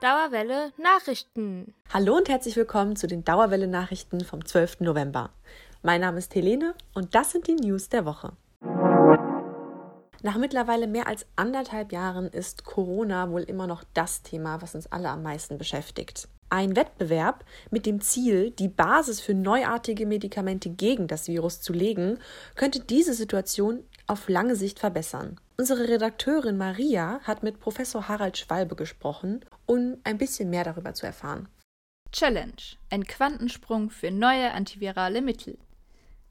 Dauerwelle Nachrichten. Hallo und herzlich willkommen zu den Dauerwelle Nachrichten vom 12. November. Mein Name ist Helene und das sind die News der Woche. Nach mittlerweile mehr als 1,5 Jahren ist Corona wohl immer noch das Thema, was uns alle am meisten beschäftigt. Ein Wettbewerb mit dem Ziel, die Basis für neuartige Medikamente gegen das Virus zu legen, könnte diese Situation auf lange Sicht verbessern. Unsere Redakteurin Maria hat mit Professor Harald Schwalbe gesprochen, um ein bisschen mehr darüber zu erfahren. Challenge – ein Quantensprung für neue antivirale Mittel.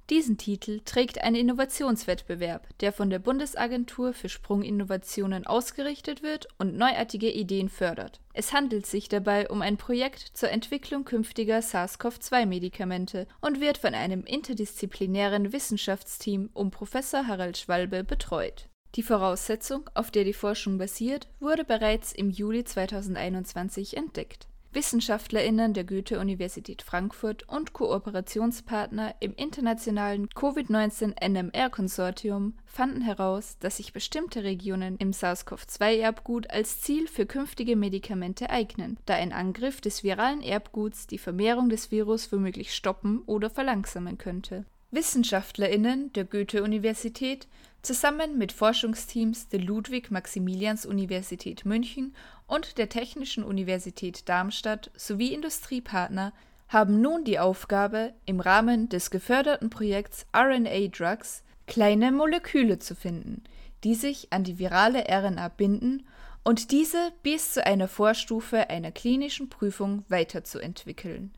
Diesen Titel trägt ein Innovationswettbewerb, der von der Bundesagentur für Sprunginnovationen ausgerichtet wird und neuartige Ideen fördert. Es handelt sich dabei um ein Projekt zur Entwicklung künftiger SARS-CoV-2-Medikamente und wird von einem interdisziplinären Wissenschaftsteam um Professor Harald Schwalbe betreut. Die Voraussetzung, auf der die Forschung basiert, wurde bereits im Juli 2021 entdeckt. WissenschaftlerInnen der Goethe-Universität Frankfurt und Kooperationspartner im internationalen Covid-19-NMR-Konsortium fanden heraus, dass sich bestimmte Regionen im SARS-CoV-2-Erbgut als Ziel für künftige Medikamente eignen, da ein Angriff des viralen Erbguts die Vermehrung des Virus womöglich stoppen oder verlangsamen könnte. WissenschaftlerInnen der Goethe-Universität zusammen mit Forschungsteams der Ludwig-Maximilians-Universität München und der Technischen Universität Darmstadt sowie Industriepartner haben nun die Aufgabe, im Rahmen des geförderten Projekts RNA-Drugs kleine Moleküle zu finden, die sich an die virale RNA binden und diese bis zu einer Vorstufe einer klinischen Prüfung weiterzuentwickeln.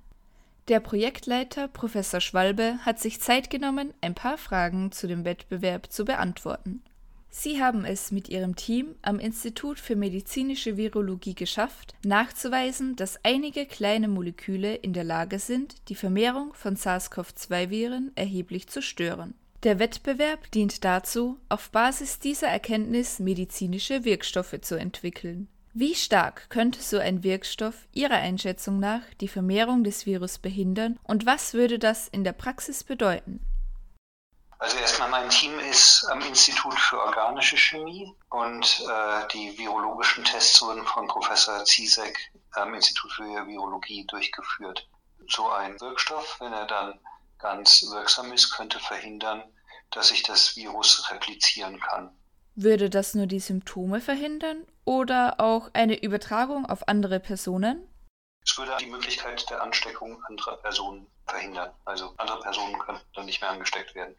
Der Projektleiter Professor Schwalbe hat sich Zeit genommen, ein paar Fragen zu dem Wettbewerb zu beantworten. Sie haben es mit ihrem Team am Institut für medizinische Virologie geschafft, nachzuweisen, dass einige kleine Moleküle in der Lage sind, die Vermehrung von SARS-CoV-2-Viren erheblich zu stören. Der Wettbewerb dient dazu, auf Basis dieser Erkenntnis medizinische Wirkstoffe zu entwickeln. Wie stark könnte so ein Wirkstoff Ihrer Einschätzung nach die Vermehrung des Virus behindern und was würde das in der Praxis bedeuten? Also erstmal, mein Team ist am Institut für Organische Chemie und die virologischen Tests wurden von Professor Ciesek am Institut für Virologie durchgeführt. So ein Wirkstoff, wenn er dann ganz wirksam ist, könnte verhindern, dass sich das Virus replizieren kann. Würde das nur die Symptome verhindern oder auch eine Übertragung auf andere Personen? Es würde die Möglichkeit der Ansteckung anderer Personen verhindern. Also andere Personen könnten dann nicht mehr angesteckt werden.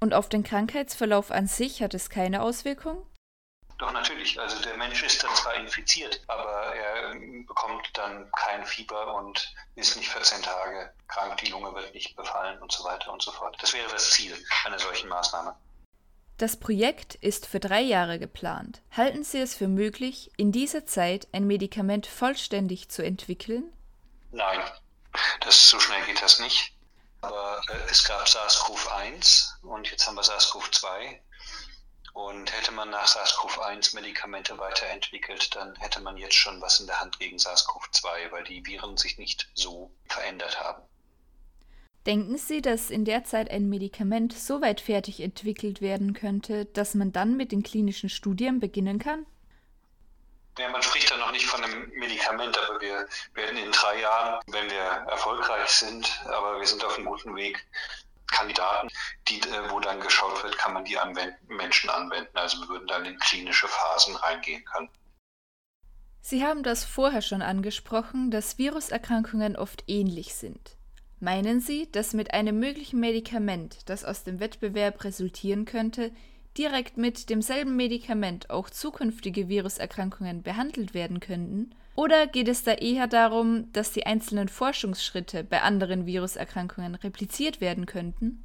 Und auf den Krankheitsverlauf an sich hat es keine Auswirkung? Doch natürlich. Also der Mensch ist dann zwar infiziert, aber er bekommt dann kein Fieber und ist nicht 14 Tage krank, die Lunge wird nicht befallen und so weiter und so fort. Das wäre das Ziel einer solchen Maßnahme. Das Projekt ist für 3 Jahre geplant. Halten Sie es für möglich, in dieser Zeit ein Medikament vollständig zu entwickeln? Nein, so schnell geht das nicht. Aber es gab SARS-CoV-1 und jetzt haben wir SARS-CoV-2. Und hätte man nach SARS-CoV-1 Medikamente weiterentwickelt, dann hätte man jetzt schon was in der Hand gegen SARS-CoV-2, weil die Viren sich nicht so verändert haben. Denken Sie, dass in der Zeit ein Medikament so weit fertig entwickelt werden könnte, dass man dann mit den klinischen Studien beginnen kann? Ja, man spricht da noch nicht von einem Medikament, aber wir werden in 3 Jahren, wenn wir erfolgreich sind, aber wir sind auf einem guten Weg, Kandidaten, wo dann geschaut wird, kann man die an Menschen anwenden. Also wir würden dann in klinische Phasen reingehen können. Sie haben das vorher schon angesprochen, dass Viruserkrankungen oft ähnlich sind. Meinen Sie, dass mit einem möglichen Medikament, das aus dem Wettbewerb resultieren könnte, direkt mit demselben Medikament auch zukünftige Viruserkrankungen behandelt werden könnten? Oder geht es da eher darum, dass die einzelnen Forschungsschritte bei anderen Viruserkrankungen repliziert werden könnten?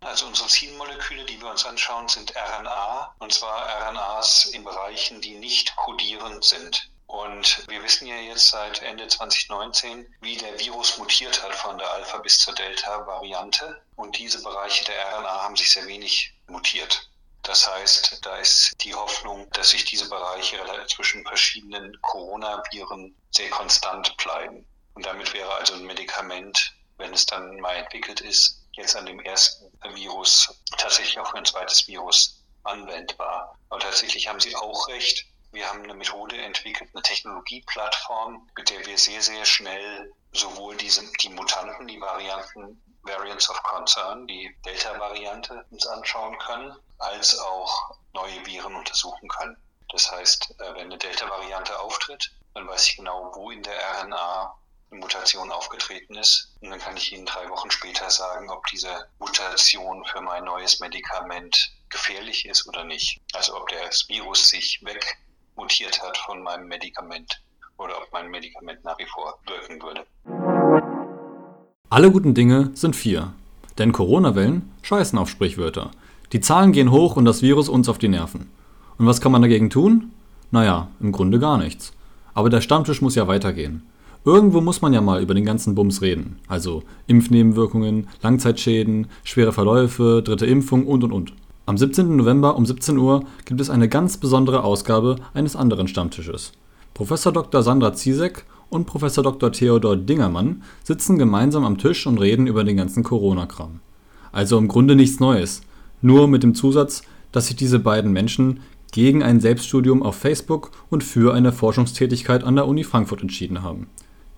Also unsere Zielmoleküle, die wir uns anschauen, sind RNA, und zwar RNAs in Bereichen, die nicht kodierend sind. Und wir wissen ja jetzt seit Ende 2019, wie der Virus mutiert hat von der Alpha- bis zur Delta-Variante. Und diese Bereiche der RNA haben sich sehr wenig mutiert. Das heißt, da ist die Hoffnung, dass sich diese Bereiche zwischen verschiedenen Coronaviren sehr konstant bleiben. Und damit wäre also ein Medikament, wenn es dann mal entwickelt ist, jetzt an dem ersten Virus tatsächlich auch für ein zweites Virus anwendbar. Aber tatsächlich haben Sie auch recht. Wir haben eine Methode entwickelt, eine Technologieplattform, mit der wir sehr, sehr schnell sowohl die Mutanten, die Varianten, Variants of Concern, die Delta-Variante uns anschauen können, als auch neue Viren untersuchen können. Das heißt, wenn eine Delta-Variante auftritt, dann weiß ich genau, wo in der RNA eine Mutation aufgetreten ist. Und dann kann ich Ihnen 3 Wochen später sagen, ob diese Mutation für mein neues Medikament gefährlich ist oder nicht. Also ob das Virus sich wegmutiert hat von meinem Medikament oder ob mein Medikament nach wie vor wirken würde. Alle guten Dinge sind 4. Denn Corona-Wellen scheißen auf Sprichwörter. Die Zahlen gehen hoch und das Virus uns auf die Nerven. Und was kann man dagegen tun? Naja, im Grunde gar nichts. Aber der Stammtisch muss ja weitergehen. Irgendwo muss man ja mal über den ganzen Bums reden. Also Impfnebenwirkungen, Langzeitschäden, schwere Verläufe, 3. Impfung und. Am 17. November um 17 Uhr gibt es eine ganz besondere Ausgabe eines anderen Stammtisches. Professor Dr. Sandra Ciesek und Professor Dr. Theodor Dingermann sitzen gemeinsam am Tisch und reden über den ganzen Corona-Kram. Also im Grunde nichts Neues. Nur mit dem Zusatz, dass sich diese beiden Menschen gegen ein Selbststudium auf Facebook und für eine Forschungstätigkeit an der Uni Frankfurt entschieden haben.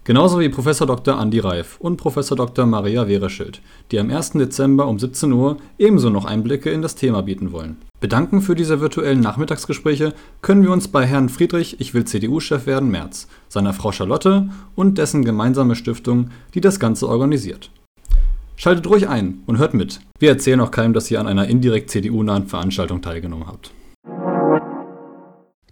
Genauso wie Professor Dr. Andi Reif und Professor Dr. Maria Wereschild, die am 1. Dezember um 17 Uhr ebenso noch Einblicke in das Thema bieten wollen. Bedanken für diese virtuellen Nachmittagsgespräche können wir uns bei Herrn Friedrich, ich will CDU-Chef werden, Merz, seiner Frau Charlotte und dessen gemeinsame Stiftung, die das Ganze organisiert. Schaltet ruhig ein und hört mit. Wir erzählen auch keinem, dass ihr an einer indirekt CDU-nahen Veranstaltung teilgenommen habt.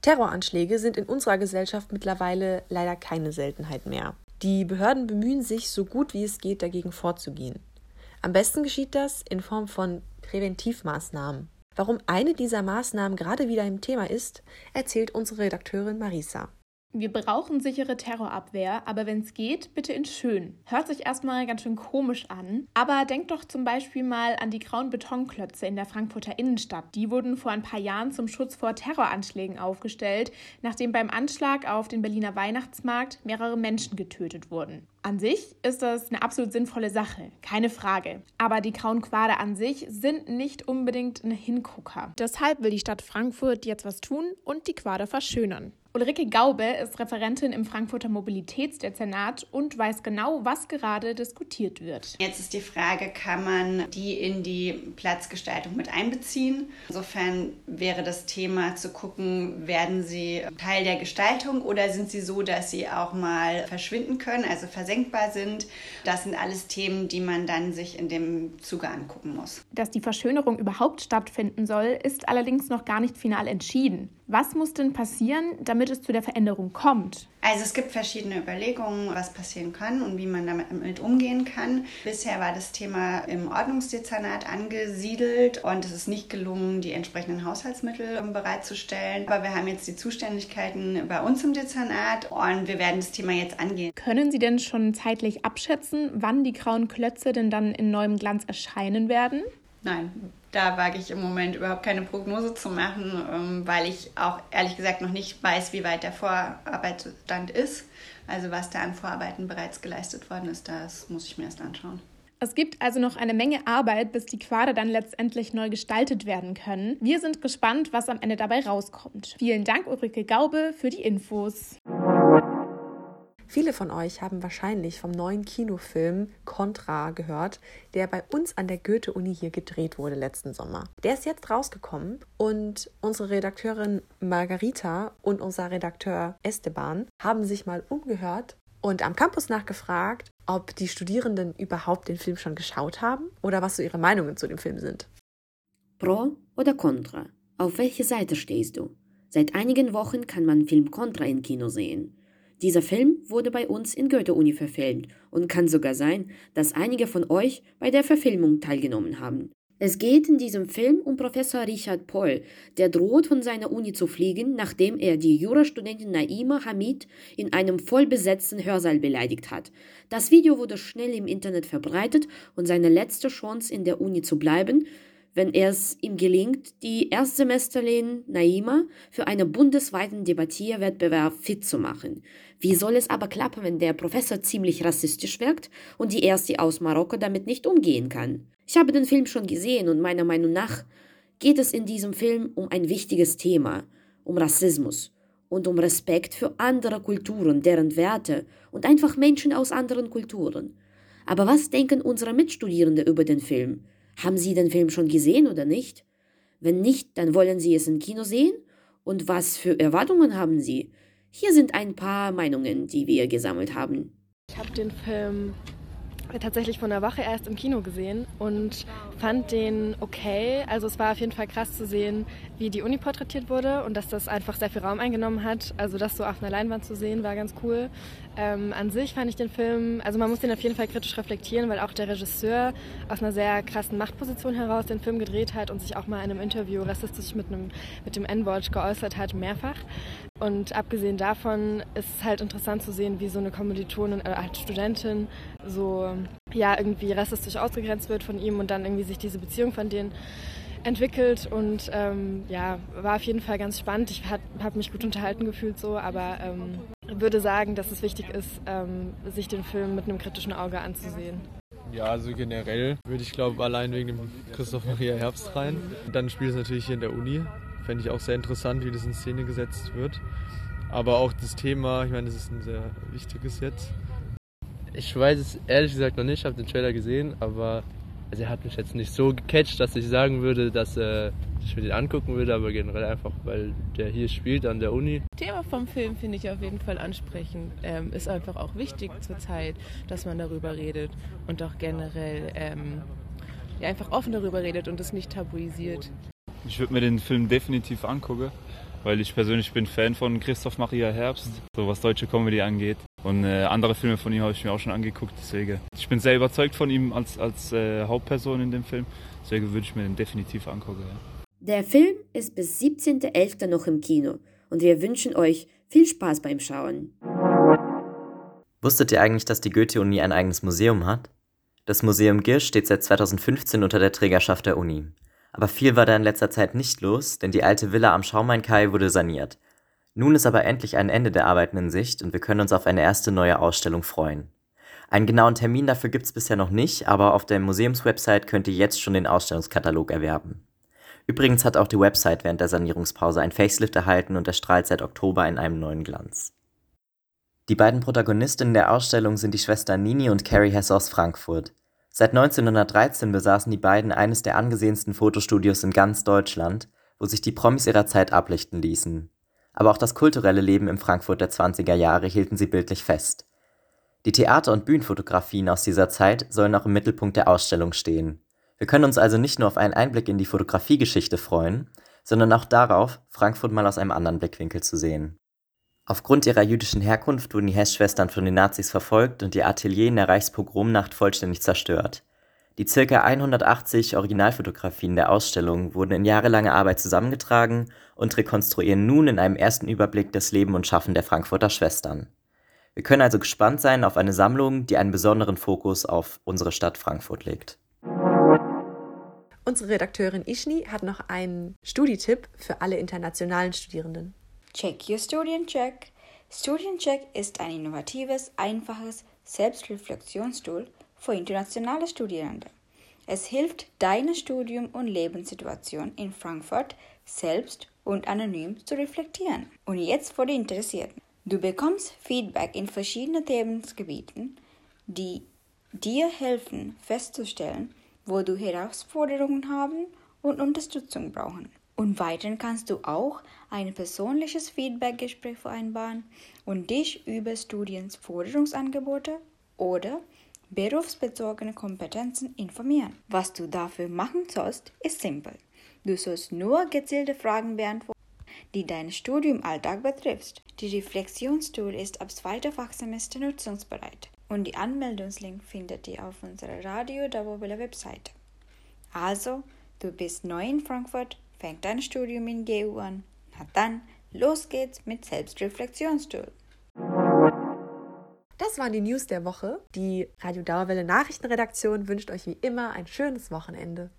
Terroranschläge sind in unserer Gesellschaft mittlerweile leider keine Seltenheit mehr. Die Behörden bemühen sich, so gut wie es geht, dagegen vorzugehen. Am besten geschieht das in Form von Präventivmaßnahmen. Warum eine dieser Maßnahmen gerade wieder im Thema ist, erzählt unsere Redakteurin Marisa. Wir brauchen sichere Terrorabwehr, aber wenn es geht, bitte in schön. Hört sich erstmal ganz schön komisch an, aber denkt doch zum Beispiel mal an die grauen Betonklötze in der Frankfurter Innenstadt. Die wurden vor ein paar Jahren zum Schutz vor Terroranschlägen aufgestellt, nachdem beim Anschlag auf den Berliner Weihnachtsmarkt mehrere Menschen getötet wurden. An sich ist das eine absolut sinnvolle Sache, keine Frage. Aber die grauen Quader an sich sind nicht unbedingt ein Hingucker. Deshalb will die Stadt Frankfurt jetzt was tun und die Quader verschönern. Ulrike Gaube ist Referentin im Frankfurter Mobilitätsdezernat und weiß genau, was gerade diskutiert wird. Jetzt ist die Frage, kann man die in die Platzgestaltung mit einbeziehen? Insofern wäre das Thema zu gucken, werden sie Teil der Gestaltung oder sind sie so, dass sie auch mal verschwinden können, also versenkbar sind? Das sind alles Themen, die man dann sich in dem Zuge angucken muss. Dass die Verschönerung überhaupt stattfinden soll, ist allerdings noch gar nicht final entschieden. Was muss denn passieren, damit es zu der Veränderung kommt? Also es gibt verschiedene Überlegungen, was passieren kann und wie man damit umgehen kann. Bisher war das Thema im Ordnungsdezernat angesiedelt und es ist nicht gelungen, die entsprechenden Haushaltsmittel bereitzustellen. Aber wir haben jetzt die Zuständigkeiten bei uns im Dezernat und wir werden das Thema jetzt angehen. Können Sie denn schon zeitlich abschätzen, wann die grauen Klötze denn dann in neuem Glanz erscheinen werden? Nein. Da wage ich im Moment überhaupt keine Prognose zu machen, weil ich auch ehrlich gesagt noch nicht weiß, wie weit der Vorarbeitsstand ist. Also was da an Vorarbeiten bereits geleistet worden ist, das muss ich mir erst anschauen. Es gibt also noch eine Menge Arbeit, bis die Quader dann letztendlich neu gestaltet werden können. Wir sind gespannt, was am Ende dabei rauskommt. Vielen Dank, Ulrike Gaube, für die Infos. Viele von euch haben wahrscheinlich vom neuen Kinofilm Contra gehört, der bei uns an der Goethe-Uni hier gedreht wurde letzten Sommer. Der ist jetzt rausgekommen und unsere Redakteurin Margarita und unser Redakteur Esteban haben sich mal umgehört und am Campus nachgefragt, ob die Studierenden überhaupt den Film schon geschaut haben oder was so ihre Meinungen zu dem Film sind. Pro oder Contra? Auf welche Seite stehst du? Seit einigen Wochen kann man Film Contra im Kino sehen. Dieser Film wurde bei uns in Goethe-Uni verfilmt und kann sogar sein, dass einige von euch bei der Verfilmung teilgenommen haben. Es geht in diesem Film um Professor Richard Pohl, der droht, von seiner Uni zu fliegen, nachdem er die Jurastudentin Naima Hamid in einem vollbesetzten Hörsaal beleidigt hat. Das Video wurde schnell im Internet verbreitet und seine letzte Chance, in der Uni zu bleiben, wenn es ihm gelingt, die Erstsemesterin Naima für einen bundesweiten Debattierwettbewerb fit zu machen. Wie soll es aber klappen, wenn der Professor ziemlich rassistisch wirkt und die Erste aus Marokko damit nicht umgehen kann? Ich habe den Film schon gesehen und meiner Meinung nach geht es in diesem Film um ein wichtiges Thema, um Rassismus. und um Respekt für andere Kulturen, deren Werte und einfach Menschen aus anderen Kulturen. Aber was denken unsere Mitstudierenden über den Film? Haben sie den Film schon gesehen oder nicht? Wenn nicht, dann wollen sie es im Kino sehen? Und was für Erwartungen haben sie? Hier sind ein paar Meinungen, die wir gesammelt haben. Ich habe den Film tatsächlich von der Woche erst im Kino gesehen und fand den okay. Also es war auf jeden Fall krass zu sehen, wie die Uni porträtiert wurde und dass das einfach sehr viel Raum eingenommen hat. Also das so auf einer Leinwand zu sehen, war ganz cool. An sich fand ich den Film, also man muss den auf jeden Fall kritisch reflektieren, weil auch der Regisseur aus einer sehr krassen Machtposition heraus den Film gedreht hat und sich auch mal in einem Interview rassistisch mit dem N-Wort geäußert hat, mehrfach. Und abgesehen davon ist es halt interessant zu sehen, wie so eine Kommilitonin oder halt Studentin so ja irgendwie rassistisch ausgegrenzt wird von ihm und dann irgendwie sich diese Beziehung von denen entwickelt und ja, war auf jeden Fall ganz spannend. Ich habe mich gut unterhalten gefühlt so, aber würde sagen, dass es wichtig ist, sich den Film mit einem kritischen Auge anzusehen. Ja, also generell würde ich glaube allein wegen dem Christoph Maria Herbst rein. Dann spielt es natürlich hier in der Uni. Fände ich auch sehr interessant, wie das in Szene gesetzt wird. Aber auch das Thema, ich meine, das ist ein sehr wichtiges jetzt. Ich weiß es ehrlich gesagt noch nicht, ich habe den Trailer gesehen, aber also er hat mich jetzt nicht so gecatcht, dass ich sagen würde, dass ich mir den angucken würde, aber generell einfach, weil der hier spielt an der Uni. Thema vom Film finde ich auf jeden Fall ansprechend. Ist einfach auch wichtig zur Zeit, dass man darüber redet und auch generell ja, einfach offen darüber redet und es nicht tabuisiert. Ich würde mir den Film definitiv angucken, weil ich persönlich bin Fan von Christoph Maria Herbst, so was deutsche Comedy angeht. Und andere Filme von ihm habe ich mir auch schon angeguckt, deswegen. Ich bin sehr überzeugt von ihm als Hauptperson in dem Film, deswegen würde ich mir den definitiv angucken. Ja. Der Film ist bis 17.11. noch im Kino und wir wünschen euch viel Spaß beim Schauen. Wusstet ihr eigentlich, dass die Goethe-Uni ein eigenes Museum hat? Das Museum Giersch steht seit 2015 unter der Trägerschaft der Uni. Aber viel war da in letzter Zeit nicht los, denn die alte Villa am Schaumeinkai wurde saniert. Nun ist aber endlich ein Ende der Arbeiten in Sicht und wir können uns auf eine erste neue Ausstellung freuen. Einen genauen Termin dafür gibt's bisher noch nicht, aber auf der Museumswebsite könnt ihr jetzt schon den Ausstellungskatalog erwerben. Übrigens hat auch die Website während der Sanierungspause ein Facelift erhalten und erstrahlt seit Oktober in einem neuen Glanz. Die beiden Protagonistinnen der Ausstellung sind die Schwestern Nini und Carrie Hess aus Frankfurt. Seit 1913 besaßen die beiden eines der angesehensten Fotostudios in ganz Deutschland, wo sich die Promis ihrer Zeit ablichten ließen. Aber auch das kulturelle Leben im Frankfurt der 20er Jahre hielten sie bildlich fest. Die Theater- und Bühnenfotografien aus dieser Zeit sollen auch im Mittelpunkt der Ausstellung stehen. Wir können uns also nicht nur auf einen Einblick in die Fotografiegeschichte freuen, sondern auch darauf, Frankfurt mal aus einem anderen Blickwinkel zu sehen. Aufgrund ihrer jüdischen Herkunft wurden die Hess-Schwestern von den Nazis verfolgt und ihr Atelier in der Reichspogromnacht vollständig zerstört. Die ca. 180 Originalfotografien der Ausstellung wurden in jahrelanger Arbeit zusammengetragen und rekonstruieren nun in einem ersten Überblick das Leben und Schaffen der Frankfurter Schwestern. Wir können also gespannt sein auf eine Sammlung, die einen besonderen Fokus auf unsere Stadt Frankfurt legt. Unsere Redakteurin Ishni hat noch einen Studietipp für alle internationalen Studierenden. Check your Studiencheck. Studiencheck ist ein innovatives, einfaches Selbstreflexionstool für internationale Studierende. Es hilft, deine Studium- und Lebenssituation in Frankfurt selbst und anonym zu reflektieren. Und jetzt für die Interessierten. Du bekommst Feedback in verschiedenen Themengebieten, die dir helfen, festzustellen, wo du Herausforderungen haben und Unterstützung brauchen. Und weiterhin kannst du auch ein persönliches Feedback-Gespräch vereinbaren und dich über Studienförderungsangebote oder berufsbezogene Kompetenzen informieren. Was du dafür machen sollst, ist simpel. Du sollst nur gezielte Fragen beantworten, die deinen Studiumalltag betrifft. Die Reflexionstool ist ab zweiter Fachsemester nutzungsbereit und die Anmeldungslink findet ihr auf unserer Radio-Dauerwelle-Webseite. Also, du bist neu in Frankfurt, fängt dein Studium in GU an. Na dann, los geht's mit Selbstreflexionstool. Das waren die News der Woche. Die Radio Dauerwelle Nachrichtenredaktion wünscht euch wie immer ein schönes Wochenende.